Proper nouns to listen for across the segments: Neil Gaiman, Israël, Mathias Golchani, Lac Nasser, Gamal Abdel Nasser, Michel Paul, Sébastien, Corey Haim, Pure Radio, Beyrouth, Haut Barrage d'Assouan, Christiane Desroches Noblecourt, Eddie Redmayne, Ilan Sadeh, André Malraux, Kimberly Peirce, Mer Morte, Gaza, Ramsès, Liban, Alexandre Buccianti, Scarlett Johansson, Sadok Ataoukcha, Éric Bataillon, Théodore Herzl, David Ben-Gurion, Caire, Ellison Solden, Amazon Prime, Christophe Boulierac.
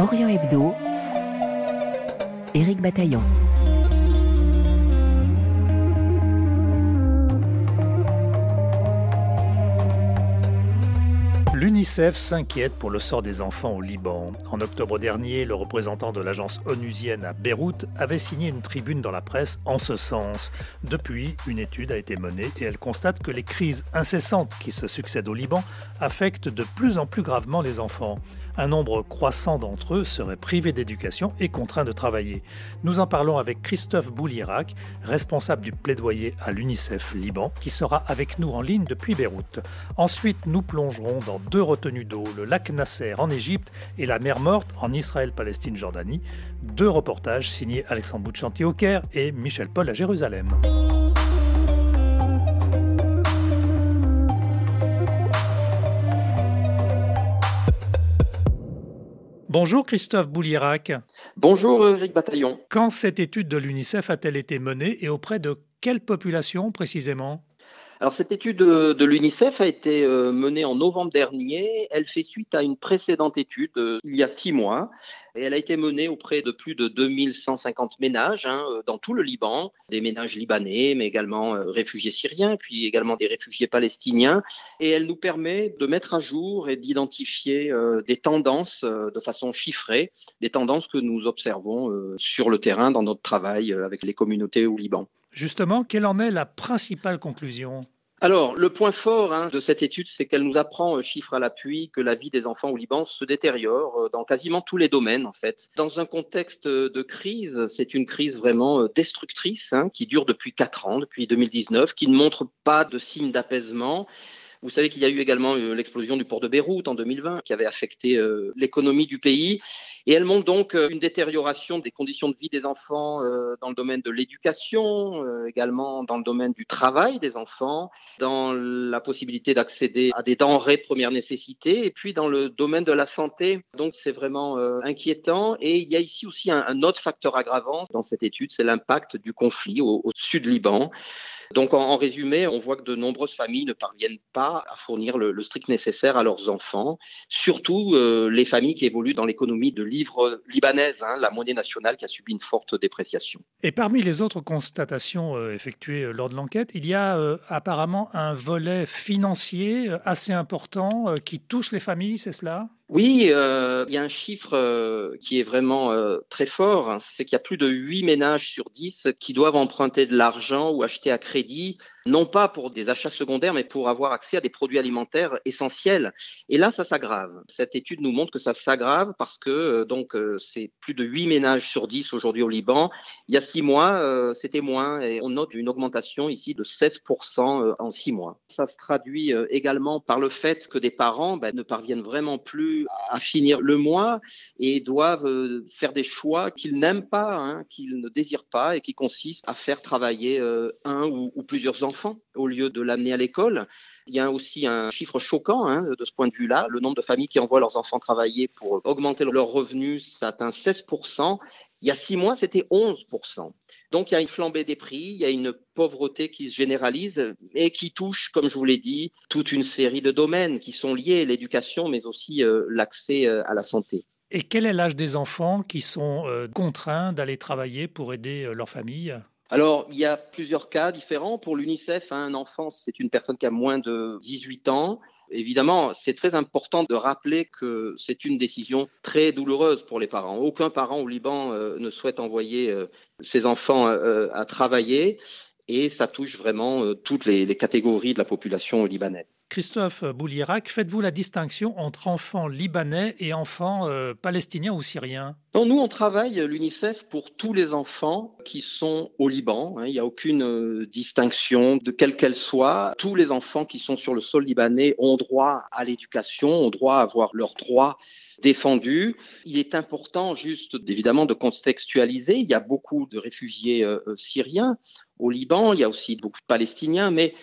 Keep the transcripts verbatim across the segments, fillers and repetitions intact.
Orient Hebdo, Éric Bataillon. L'UNICEF s'inquiète pour le sort des enfants au Liban. En octobre dernier, le représentant de l'agence onusienne à Beyrouth avait signé une tribune dans la presse en ce sens. Depuis, une étude a été menée et elle constate que les crises incessantes qui se succèdent au Liban affectent de plus en plus gravement les enfants. Un nombre croissant d'entre eux serait privé d'éducation et contraint de travailler. Nous en parlons avec Christophe Boulierac, responsable du plaidoyer à l'UNICEF Liban, qui sera avec nous en ligne depuis Beyrouth. Ensuite, nous plongerons dans deux retenues d'eau, le lac Nasser en Égypte et la mer Morte en Israël-Palestine-Jordanie. Deux reportages signés Alexandre Buccianti au Caire et Michel Paul à Jérusalem. Bonjour Christophe Boulierac. Bonjour Éric Bataillon. Quand cette étude de l'UNICEF a-t-elle été menée et auprès de quelle population précisément ? Alors cette étude de l'UNICEF a été menée en novembre dernier. Elle fait suite à une précédente étude il y a six mois et elle a été menée auprès de plus de deux mille cent cinquante ménages hein, dans tout le Liban, des ménages libanais mais également réfugiés syriens puis également des réfugiés palestiniens et elle nous permet de mettre à jour et d'identifier des tendances de façon chiffrée, des tendances que nous observons sur le terrain dans notre travail avec les communautés au Liban. Justement, quelle en est la principale conclusion ? Alors, le point fort hein, de cette étude, c'est qu'elle nous apprend, euh, chiffre à l'appui, que la vie des enfants au Liban se détériore euh, dans quasiment tous les domaines, en fait. Dans un contexte de crise, c'est une crise vraiment euh, destructrice, hein, qui dure depuis quatre ans, depuis deux mille dix-neuf, qui ne montre pas de signe d'apaisement. Vous savez qu'il y a eu également l'explosion du port de Beyrouth en deux mille vingt qui avait affecté euh, l'économie du pays. Et elle montre donc euh, une détérioration des conditions de vie des enfants euh, dans le domaine de l'éducation, euh, également dans le domaine du travail des enfants, dans la possibilité d'accéder à des denrées de première nécessité et puis dans le domaine de la santé. Donc c'est vraiment euh, inquiétant. Et il y a ici aussi un, un autre facteur aggravant dans cette étude, c'est l'impact du conflit au, au sud-Liban. Donc en, en résumé, on voit que de nombreuses familles ne parviennent pas à fournir le, le strict nécessaire à leurs enfants, surtout euh, les familles qui évoluent dans l'économie de livres libanaise, hein, la monnaie nationale qui a subi une forte dépréciation. Et parmi les autres constatations euh, effectuées lors de l'enquête, il y a euh, apparemment un volet financier assez important euh, qui touche les familles, c'est cela ? Oui, euh, il y a un chiffre euh, qui est vraiment euh, très fort, hein, c'est qu'il y a plus de huit ménages sur dix qui doivent emprunter de l'argent ou acheter à crédit, non pas pour des achats secondaires, mais pour avoir accès à des produits alimentaires essentiels. Et là, ça s'aggrave. Cette étude nous montre que ça s'aggrave parce que euh, donc euh, c'est plus de huit ménages sur dix aujourd'hui au Liban. Il y a six mois, euh, c'était moins et on note une augmentation ici de seize pour cent en six mois. Ça se traduit euh, également par le fait que des parents ben, ne parviennent vraiment plus à finir le mois et doivent faire des choix qu'ils n'aiment pas, hein, qu'ils ne désirent pas et qui consistent à faire travailler euh, un ou, ou plusieurs enfants au lieu de l'amener à l'école. Il y a aussi un chiffre choquant hein, de ce point de vue-là. Le nombre de familles qui envoient leurs enfants travailler pour augmenter leurs revenus, ça atteint seize pour cent. Il y a six mois, c'était onze pour cent. Donc, il y a une flambée des prix, il y a une pauvreté qui se généralise et qui touche, comme je vous l'ai dit, toute une série de domaines qui sont liés à l'éducation, mais aussi euh, l'accès euh, à la santé. Et quel est l'âge des enfants qui sont euh, contraints d'aller travailler pour aider euh, leur famille ? Alors, il y a plusieurs cas différents. Pour l'UNICEF, hein, un enfant, c'est une personne qui a moins de dix-huit ans. Évidemment, c'est très important de rappeler que c'est une décision très douloureuse pour les parents. Aucun parent au Liban euh, ne souhaite envoyer euh, ses enfants euh, à travailler et ça touche vraiment euh, toutes les, les catégories de la population libanaise. Christophe Boulierac, faites-vous la distinction entre enfants libanais et enfants euh, palestiniens ou syriens ? Non, nous, on travaille, l'UNICEF, pour tous les enfants qui sont au Liban. Il n'y a aucune distinction de quelle qu'elle soit. Tous les enfants qui sont sur le sol libanais ont droit à l'éducation, ont droit à avoir leurs droits défendus. Il est important, juste, évidemment, de contextualiser. Il y a beaucoup de réfugiés euh, syriens au Liban. Il y a aussi beaucoup de Palestiniens, mais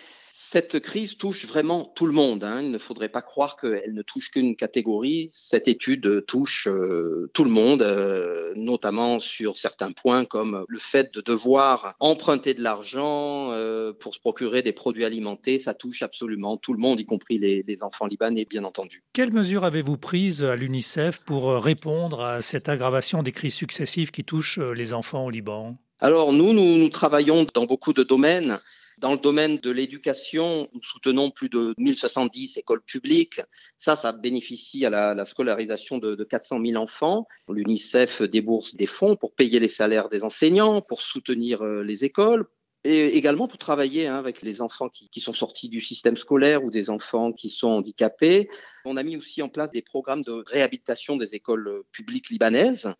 Cette crise touche vraiment tout le monde. Hein. Il ne faudrait pas croire qu'elle ne touche qu'une catégorie. Cette étude touche euh, tout le monde, euh, notamment sur certains points comme le fait de devoir emprunter de l'argent euh, pour se procurer des produits alimentés. Ça touche absolument tout le monde, y compris les, les enfants libanais, bien entendu. Quelles mesures avez-vous prises à l'UNICEF pour répondre à cette aggravation des crises successives qui touchent les enfants au Liban? Alors nous, nous, nous travaillons dans beaucoup de domaines. Dans le domaine de l'éducation, nous soutenons plus de mille soixante-dix écoles publiques. Ça, ça bénéficie à la, la scolarisation de, de quatre cent mille enfants. L'UNICEF débourse des fonds pour payer les salaires des enseignants, pour soutenir les écoles, et également pour travailler avec les enfants qui, qui sont sortis du système scolaire ou des enfants qui sont handicapés. On a mis aussi en place des programmes de réhabilitation des écoles publiques libanaises.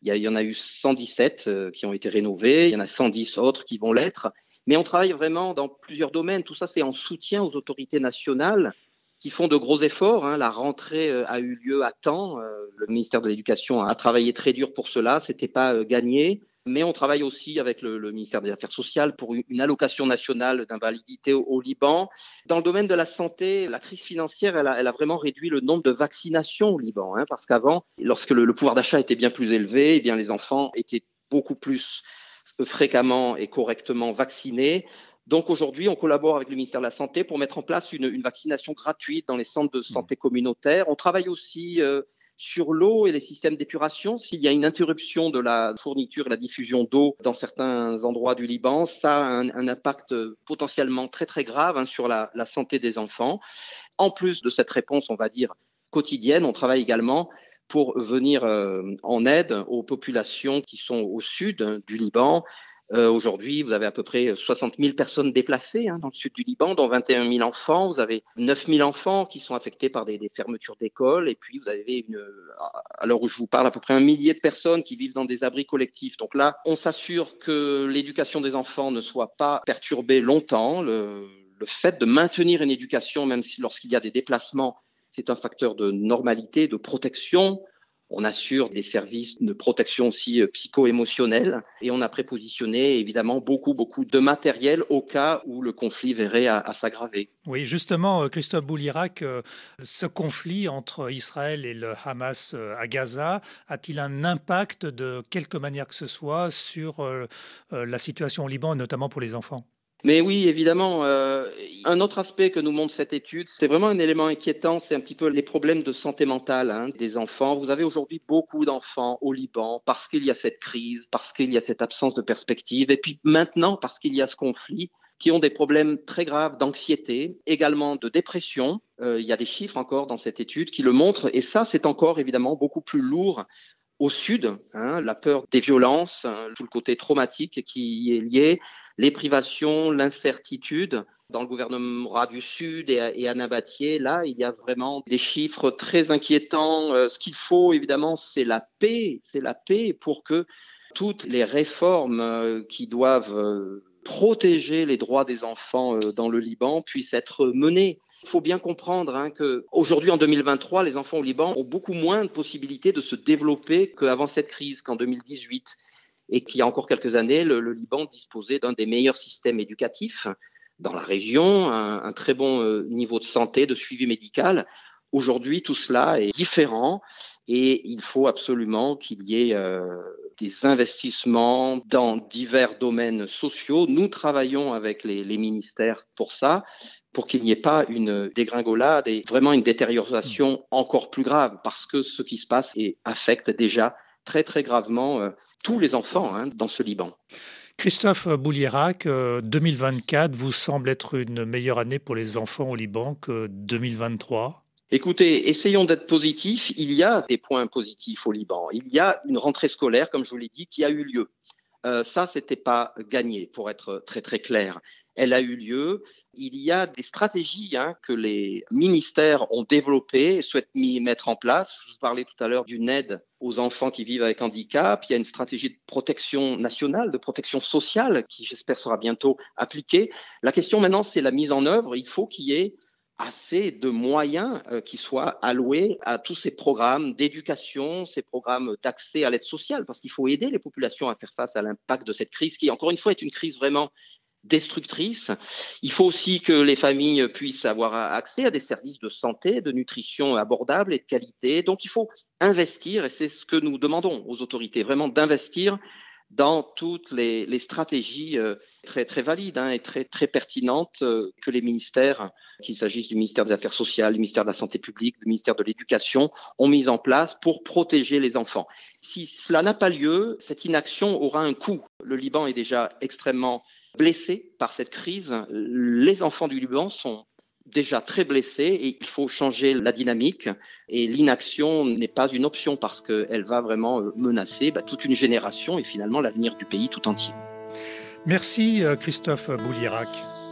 Il y en a eu cent dix-sept qui ont été rénovées, il y en a cent dix autres qui vont l'être. Mais on travaille vraiment dans plusieurs domaines. Tout ça, c'est en soutien aux autorités nationales qui font de gros efforts. La rentrée a eu lieu à temps. Le ministère de l'Éducation a travaillé très dur pour cela. Ce n'était pas gagné. Mais on travaille aussi avec le, le ministère des Affaires sociales pour une allocation nationale d'invalidité au, au Liban. Dans le domaine de la santé, la crise financière, elle a, elle a vraiment réduit le nombre de vaccinations au Liban. Hein, parce qu'avant, lorsque le, le pouvoir d'achat était bien plus élevé, eh bien, les enfants étaient beaucoup plus fréquemment et correctement vaccinés. Donc aujourd'hui, on collabore avec le ministère de la Santé pour mettre en place une, une vaccination gratuite dans les centres de santé communautaires. On travaille aussi euh, sur l'eau et les systèmes d'épuration. S'il y a une interruption de la fourniture et la diffusion d'eau dans certains endroits du Liban, ça a un, un impact potentiellement très très grave hein, sur la, la santé des enfants. En plus de cette réponse, on va dire, quotidienne, on travaille également pour venir en aide aux populations qui sont au sud du Liban. Euh, aujourd'hui, vous avez à peu près soixante mille personnes déplacées hein, dans le sud du Liban, dont vingt et un mille enfants. Vous avez neuf mille enfants qui sont affectés par des, des fermetures d'écoles. Et puis, vous avez, une, à l'heure où je vous parle, à peu près un millier de personnes qui vivent dans des abris collectifs. Donc là, on s'assure que l'éducation des enfants ne soit pas perturbée longtemps. Le, le fait de maintenir une éducation, même si, lorsqu'il y a des déplacements, c'est un facteur de normalité, de protection. On assure des services de protection aussi psycho-émotionnelle et on a prépositionné évidemment beaucoup, beaucoup de matériel au cas où le conflit verrait à, à s'aggraver. Oui, justement, Christophe Boulierac, ce conflit entre Israël et le Hamas à Gaza a-t-il un impact de quelque manière que ce soit sur la situation au Liban, notamment pour les enfants ? Mais oui, évidemment, euh, un autre aspect que nous montre cette étude, c'est vraiment un élément inquiétant, c'est un petit peu les problèmes de santé mentale hein, des enfants. Vous avez aujourd'hui beaucoup d'enfants au Liban parce qu'il y a cette crise, parce qu'il y a cette absence de perspective, et puis maintenant parce qu'il y a ce conflit, qui ont des problèmes très graves d'anxiété, également de dépression. Euh, il y a des chiffres encore dans cette étude qui le montrent, et ça, c'est encore évidemment beaucoup plus lourd au sud, hein, la peur des violences, hein, tout le côté traumatique qui y est lié, les privations, l'incertitude. Dans le gouvernement du Sud et à, et à Nabatieh, là, il y a vraiment des chiffres très inquiétants. Euh, ce qu'il faut, évidemment, c'est la paix. C'est la paix pour que toutes les réformes euh, qui doivent euh, protéger les droits des enfants euh, dans le Liban puissent être menées. Il faut bien comprendre hein, qu'aujourd'hui, en deux mille vingt-trois, les enfants au Liban ont beaucoup moins de possibilités de se développer qu'avant cette crise, qu'en deux mille dix-huit. Et qu'il y a encore quelques années, le, le Liban disposait d'un des meilleurs systèmes éducatifs dans la région, un, un très bon euh, niveau de santé, de suivi médical. Aujourd'hui, tout cela est différent et il faut absolument qu'il y ait euh, des investissements dans divers domaines sociaux. Nous travaillons avec les, les ministères pour ça, pour qu'il n'y ait pas une dégringolade et vraiment une détérioration encore plus grave, parce que ce qui se passe et affecte déjà très très gravement euh, tous les enfants hein, dans ce Liban. Christophe Boulierac, deux mille vingt-quatre vous semble être une meilleure année pour les enfants au Liban que deux mille vingt-trois ? Écoutez, essayons d'être positifs. Il y a des points positifs au Liban. Il y a une rentrée scolaire, comme je vous l'ai dit, qui a eu lieu. Euh, ça, ce n'était pas gagné, pour être très, très clair. Elle a eu lieu. Il y a des stratégies hein, que les ministères ont développées et souhaitent mettre en place. Je vous parlais tout à l'heure d'une aide aux enfants qui vivent avec handicap. Il y a une stratégie de protection nationale, de protection sociale, qui, j'espère, sera bientôt appliquée. La question maintenant, c'est la mise en œuvre. Il faut qu'il y ait assez de moyens qui soient alloués à tous ces programmes d'éducation, ces programmes d'accès à l'aide sociale, parce qu'il faut aider les populations à faire face à l'impact de cette crise qui, encore une fois, est une crise vraiment destructrice. Il faut aussi que les familles puissent avoir accès à des services de santé, de nutrition abordables et de qualité. Donc il faut investir, et c'est ce que nous demandons aux autorités, vraiment d'investir dans toutes les, les stratégies très, très valides hein, et très, très pertinentes que les ministères, qu'il s'agisse du ministère des Affaires sociales, du ministère de la Santé publique, du ministère de l'Éducation, ont mises en place pour protéger les enfants. Si cela n'a pas lieu, cette inaction aura un coût. Le Liban est déjà extrêmement blessés par cette crise. Les enfants du Liban sont déjà très blessés et il faut changer la dynamique. Et l'inaction n'est pas une option parce qu'elle va vraiment menacer bah, toute une génération et finalement l'avenir du pays tout entier. Merci Christophe Boulierac.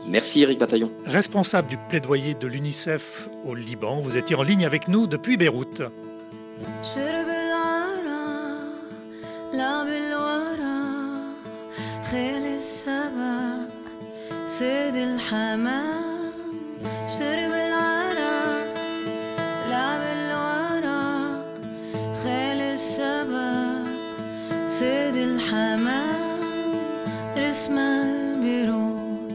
Merci Éric Bataillon. Responsable du plaidoyer de l'UNICEF au Liban, vous étiez en ligne avec nous depuis Beyrouth. خيل السبع سيد الحمام شرب العرق لعب الورق خيل السبع سيد الحمام رسم البرود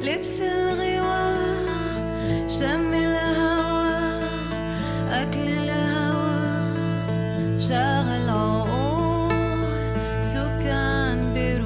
لبس الغواء شم الهوى أكل الهوى شاغل عقول سكان بيروت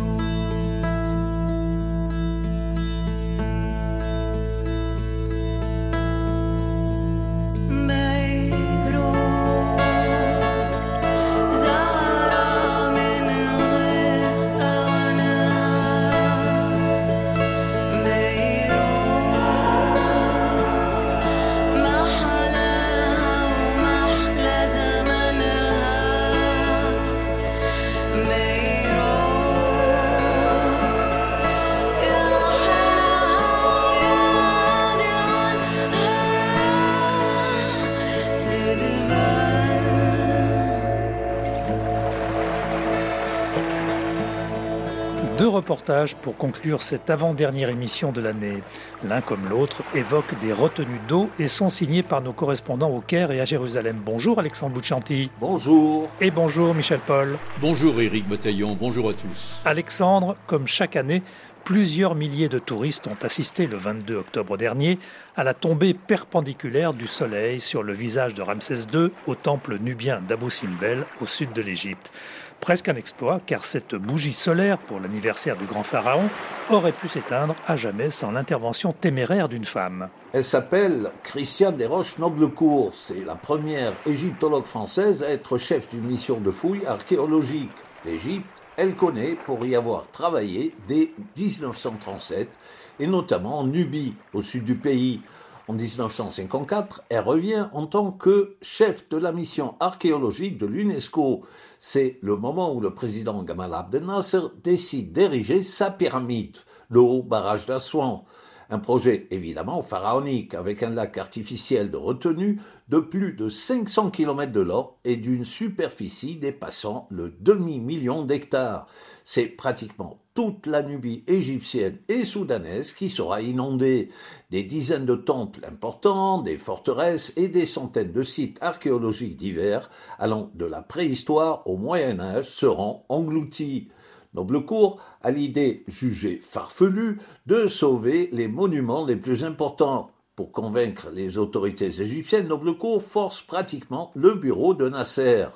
reportages pour conclure cette avant-dernière émission de l'année. L'un comme l'autre évoque des retenues d'eau et sont signés par nos correspondants au Caire et à Jérusalem. Bonjour Alexandre Buccianti. Bonjour. Et bonjour Michel Paul. Bonjour Éric Bataillon, bonjour à tous. Alexandre, comme chaque année, plusieurs milliers de touristes ont assisté le vingt-deux octobre dernier à la tombée perpendiculaire du soleil sur le visage de Ramsès deux au temple nubien d'Abou Simbel au sud de l'Égypte. Presque un exploit, car cette bougie solaire pour l'anniversaire du grand pharaon aurait pu s'éteindre à jamais sans l'intervention téméraire d'une femme. Elle s'appelle Christiane Desroches Noblecourt. C'est la première égyptologue française à être chef d'une mission de fouilles archéologiques. L'Égypte, elle connaît pour y avoir travaillé dès dix-neuf cent trente-sept, et notamment en Nubie, au sud du pays. En dix-neuf cent cinquante-quatre, elle revient en tant que chef de la mission archéologique de l'UNESCO. C'est le moment où le président Gamal Abdel Nasser décide d'ériger sa pyramide, le Haut Barrage d'Assouan. Un projet évidemment pharaonique, avec un lac artificiel de retenue de plus de cinq cents kilomètres de long et d'une superficie dépassant le demi-million d'hectares. C'est pratiquement toute la Nubie égyptienne et soudanaise qui sera inondée. Des dizaines de temples importants, des forteresses et des centaines de sites archéologiques divers, allant de la préhistoire au Moyen-Âge, seront engloutis. Noblecourt a l'idée jugée farfelue de sauver les monuments les plus importants. Pour convaincre les autorités égyptiennes, Noblecourt force pratiquement le bureau de Nasser.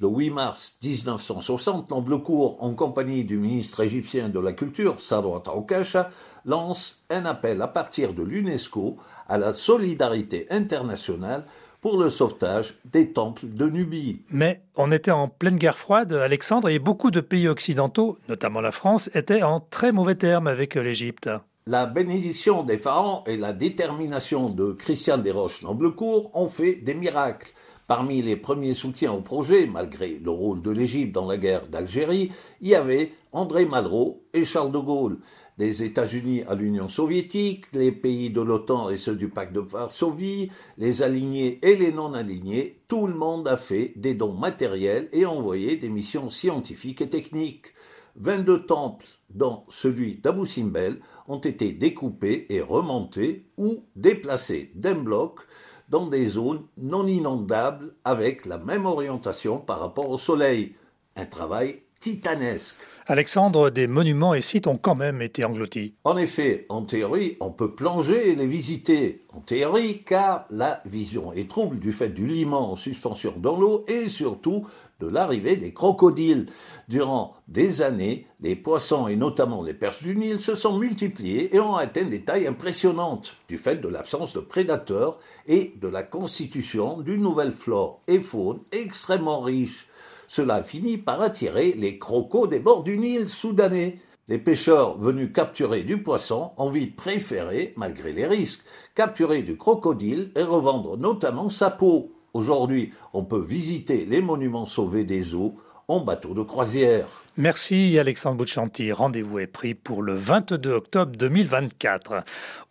Le huit mars dix-neuf cent soixante, Noblecourt, en compagnie du ministre égyptien de la Culture, Sadok Ataoukcha, lance un appel à partir de l'UNESCO à la solidarité internationale pour le sauvetage des temples de Nubie. Mais on était en pleine guerre froide, Alexandre, et beaucoup de pays occidentaux, notamment la France, étaient en très mauvais termes avec l'Égypte. La bénédiction des pharaons et la détermination de Christiane Desroches Noblecourt ont fait des miracles. Parmi les premiers soutiens au projet, malgré le rôle de l'Égypte dans la guerre d'Algérie, il y avait André Malraux et Charles de Gaulle. Des États-Unis à l'Union soviétique, les pays de l'OTAN et ceux du pacte de Varsovie, les alignés et les non-alignés, tout le monde a fait des dons matériels et envoyé des missions scientifiques et techniques. vingt-deux temples, dont celui d'Abou Simbel, ont été découpés et remontés ou déplacés d'un bloc dans des zones non inondables avec la même orientation par rapport au soleil. Un travail titanesque. Alexandre, des monuments et sites ont quand même été engloutis. En effet, en théorie, on peut plonger et les visiter. En théorie, car la vision est trouble du fait du liman en suspension dans l'eau et surtout de l'arrivée des crocodiles. Durant des années, les poissons et notamment les perches du Nil se sont multipliés et ont atteint des tailles impressionnantes du fait de l'absence de prédateurs et de la constitution d'une nouvelle flore et faune extrêmement riche. Cela finit par attirer les crocos des bords du Nil soudanais. Les pêcheurs venus capturer du poisson ont vite préféré, malgré les risques, capturer du crocodile et revendre notamment sa peau. Aujourd'hui, on peut visiter les monuments sauvés des eaux en bateau de croisière. Merci Alexandre Buccianti. Rendez-vous est pris pour le vingt-deux octobre deux mille vingt-quatre.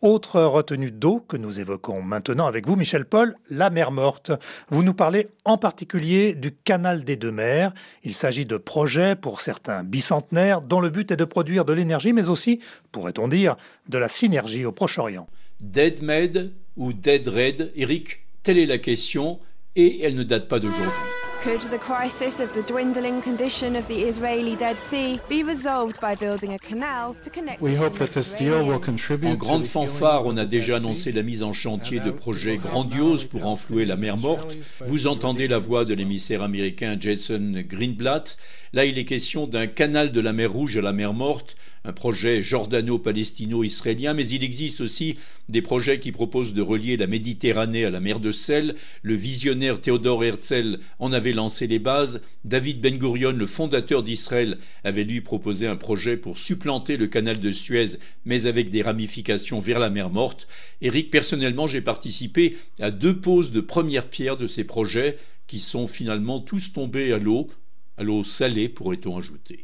Autre retenue d'eau que nous évoquons maintenant avec vous, Michel Paul, la mer Morte. Vous nous parlez en particulier du canal des deux mers. Il s'agit de projets pour certains bicentenaires dont le but est de produire de l'énergie, mais aussi, pourrait-on dire, de la synergie au Proche-Orient. Dead Med ou Dead Red, Eric, telle est la question et elle ne date pas d'aujourd'hui. Could the crisis of the dwindling condition of the Israeli Dead Sea be resolved by building a canal to connect? We hope that this deal will contribute. En grande fanfare, on a déjà annoncé la mise en chantier de projets grandioses pour enflouer la mer Morte. Vous entendez la voix de l'émissaire américain Jason Greenblatt. Là, il est question d'un canal de la mer Rouge à la mer Morte, un projet jordano-palestino-israélien, mais il existe aussi des projets qui proposent de relier la Méditerranée à la mer de sel. Le visionnaire Théodore Herzl en avait lancé les bases. David Ben-Gurion, le fondateur d'Israël, avait lui proposé un projet pour supplanter le canal de Suez, mais avec des ramifications vers la mer Morte. Éric, personnellement, j'ai participé à deux poses de première pierre de ces projets qui sont finalement tous tombés à l'eau, à l'eau salée, pourrait-on ajouter.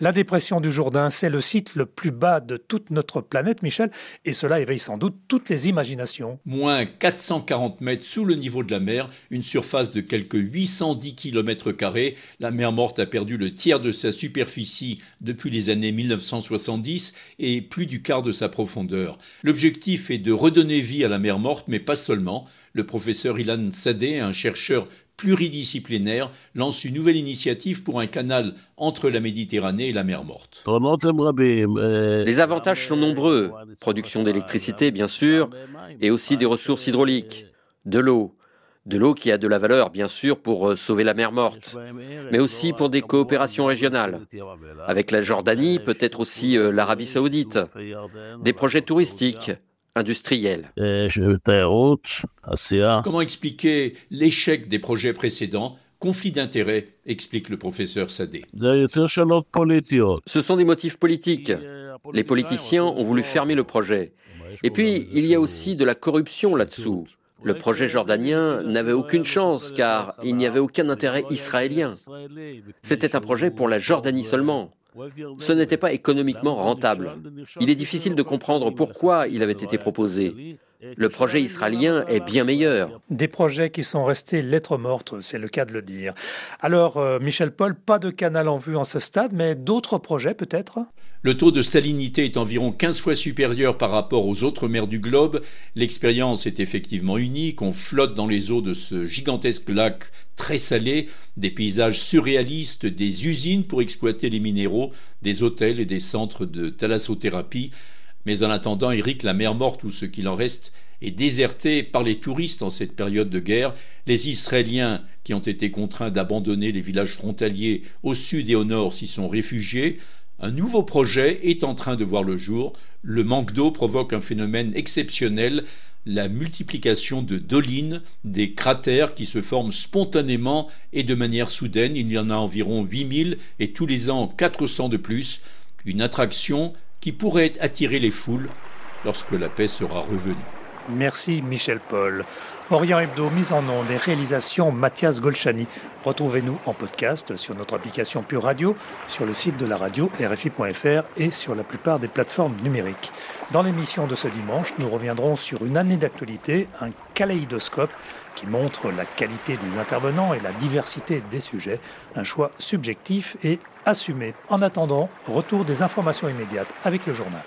La dépression du Jourdain, c'est le site le plus bas de toute notre planète, Michel, et cela éveille sans doute toutes les imaginations. Moins quatre cent quarante mètres sous le niveau de la mer, une surface de quelque huit cent dix kilomètres carrés, la mer Morte a perdu le tiers de sa superficie depuis les années mille neuf cent soixante-dix et plus du quart de sa profondeur. L'objectif est de redonner vie à la mer Morte, mais pas seulement. Le professeur Ilan Sadeh, un chercheur pluridisciplinaire, lance une nouvelle initiative pour un canal entre la Méditerranée et la mer Morte. Les avantages sont nombreux. Production d'électricité, bien sûr, et aussi des ressources hydrauliques, de l'eau. De l'eau qui a de la valeur, bien sûr, pour sauver la mer Morte, mais aussi pour des coopérations régionales. Avec la Jordanie, peut-être aussi l'Arabie Saoudite. Des projets touristiques. Industriel. Comment expliquer l'échec des projets précédents? Conflit d'intérêts, explique le professeur Sadeh. Ce sont des motifs politiques. Les politiciens ont voulu fermer le projet. Et puis, il y a aussi de la corruption là-dessous. Le projet jordanien n'avait aucune chance car il n'y avait aucun intérêt israélien. C'était un projet pour la Jordanie seulement. Ce n'était pas économiquement rentable. Il est difficile de comprendre pourquoi il avait été proposé. Le projet israélien est bien meilleur. Des projets qui sont restés lettres mortes, c'est le cas de le dire. Alors, euh, Michel Paul, pas de canal en vue en ce stade, mais d'autres projets peut-être ? Le taux de salinité est environ quinze fois supérieur par rapport aux autres mers du globe. L'expérience est effectivement unique. On flotte dans les eaux de ce gigantesque lac très salé, des paysages surréalistes, des usines pour exploiter les minéraux, des hôtels et des centres de thalassothérapie. Mais en attendant, Éric, la mer Morte ou ce qu'il en reste est désertée par les touristes en cette période de guerre. Les Israéliens qui ont été contraints d'abandonner les villages frontaliers au sud et au nord s'y sont réfugiés. Un nouveau projet est en train de voir le jour. Le manque d'eau provoque un phénomène exceptionnel, la multiplication de dolines, des cratères qui se forment spontanément et de manière soudaine. Il y en a environ huit mille et tous les ans quatre cents de plus. Une attraction qui pourrait attirer les foules lorsque la paix sera revenue. Merci Michel Paul. Orient Hebdo, mise en onde et réalisation Mathias Golchani. Retrouvez-nous en podcast sur notre application Pure Radio, sur le site de la radio r f i point f r et sur la plupart des plateformes numériques. Dans l'émission de ce dimanche, nous reviendrons sur une année d'actualité, un kaléidoscope qui montre la qualité des intervenants et la diversité des sujets, un choix subjectif et assumé. En attendant, retour des informations immédiates avec le journal.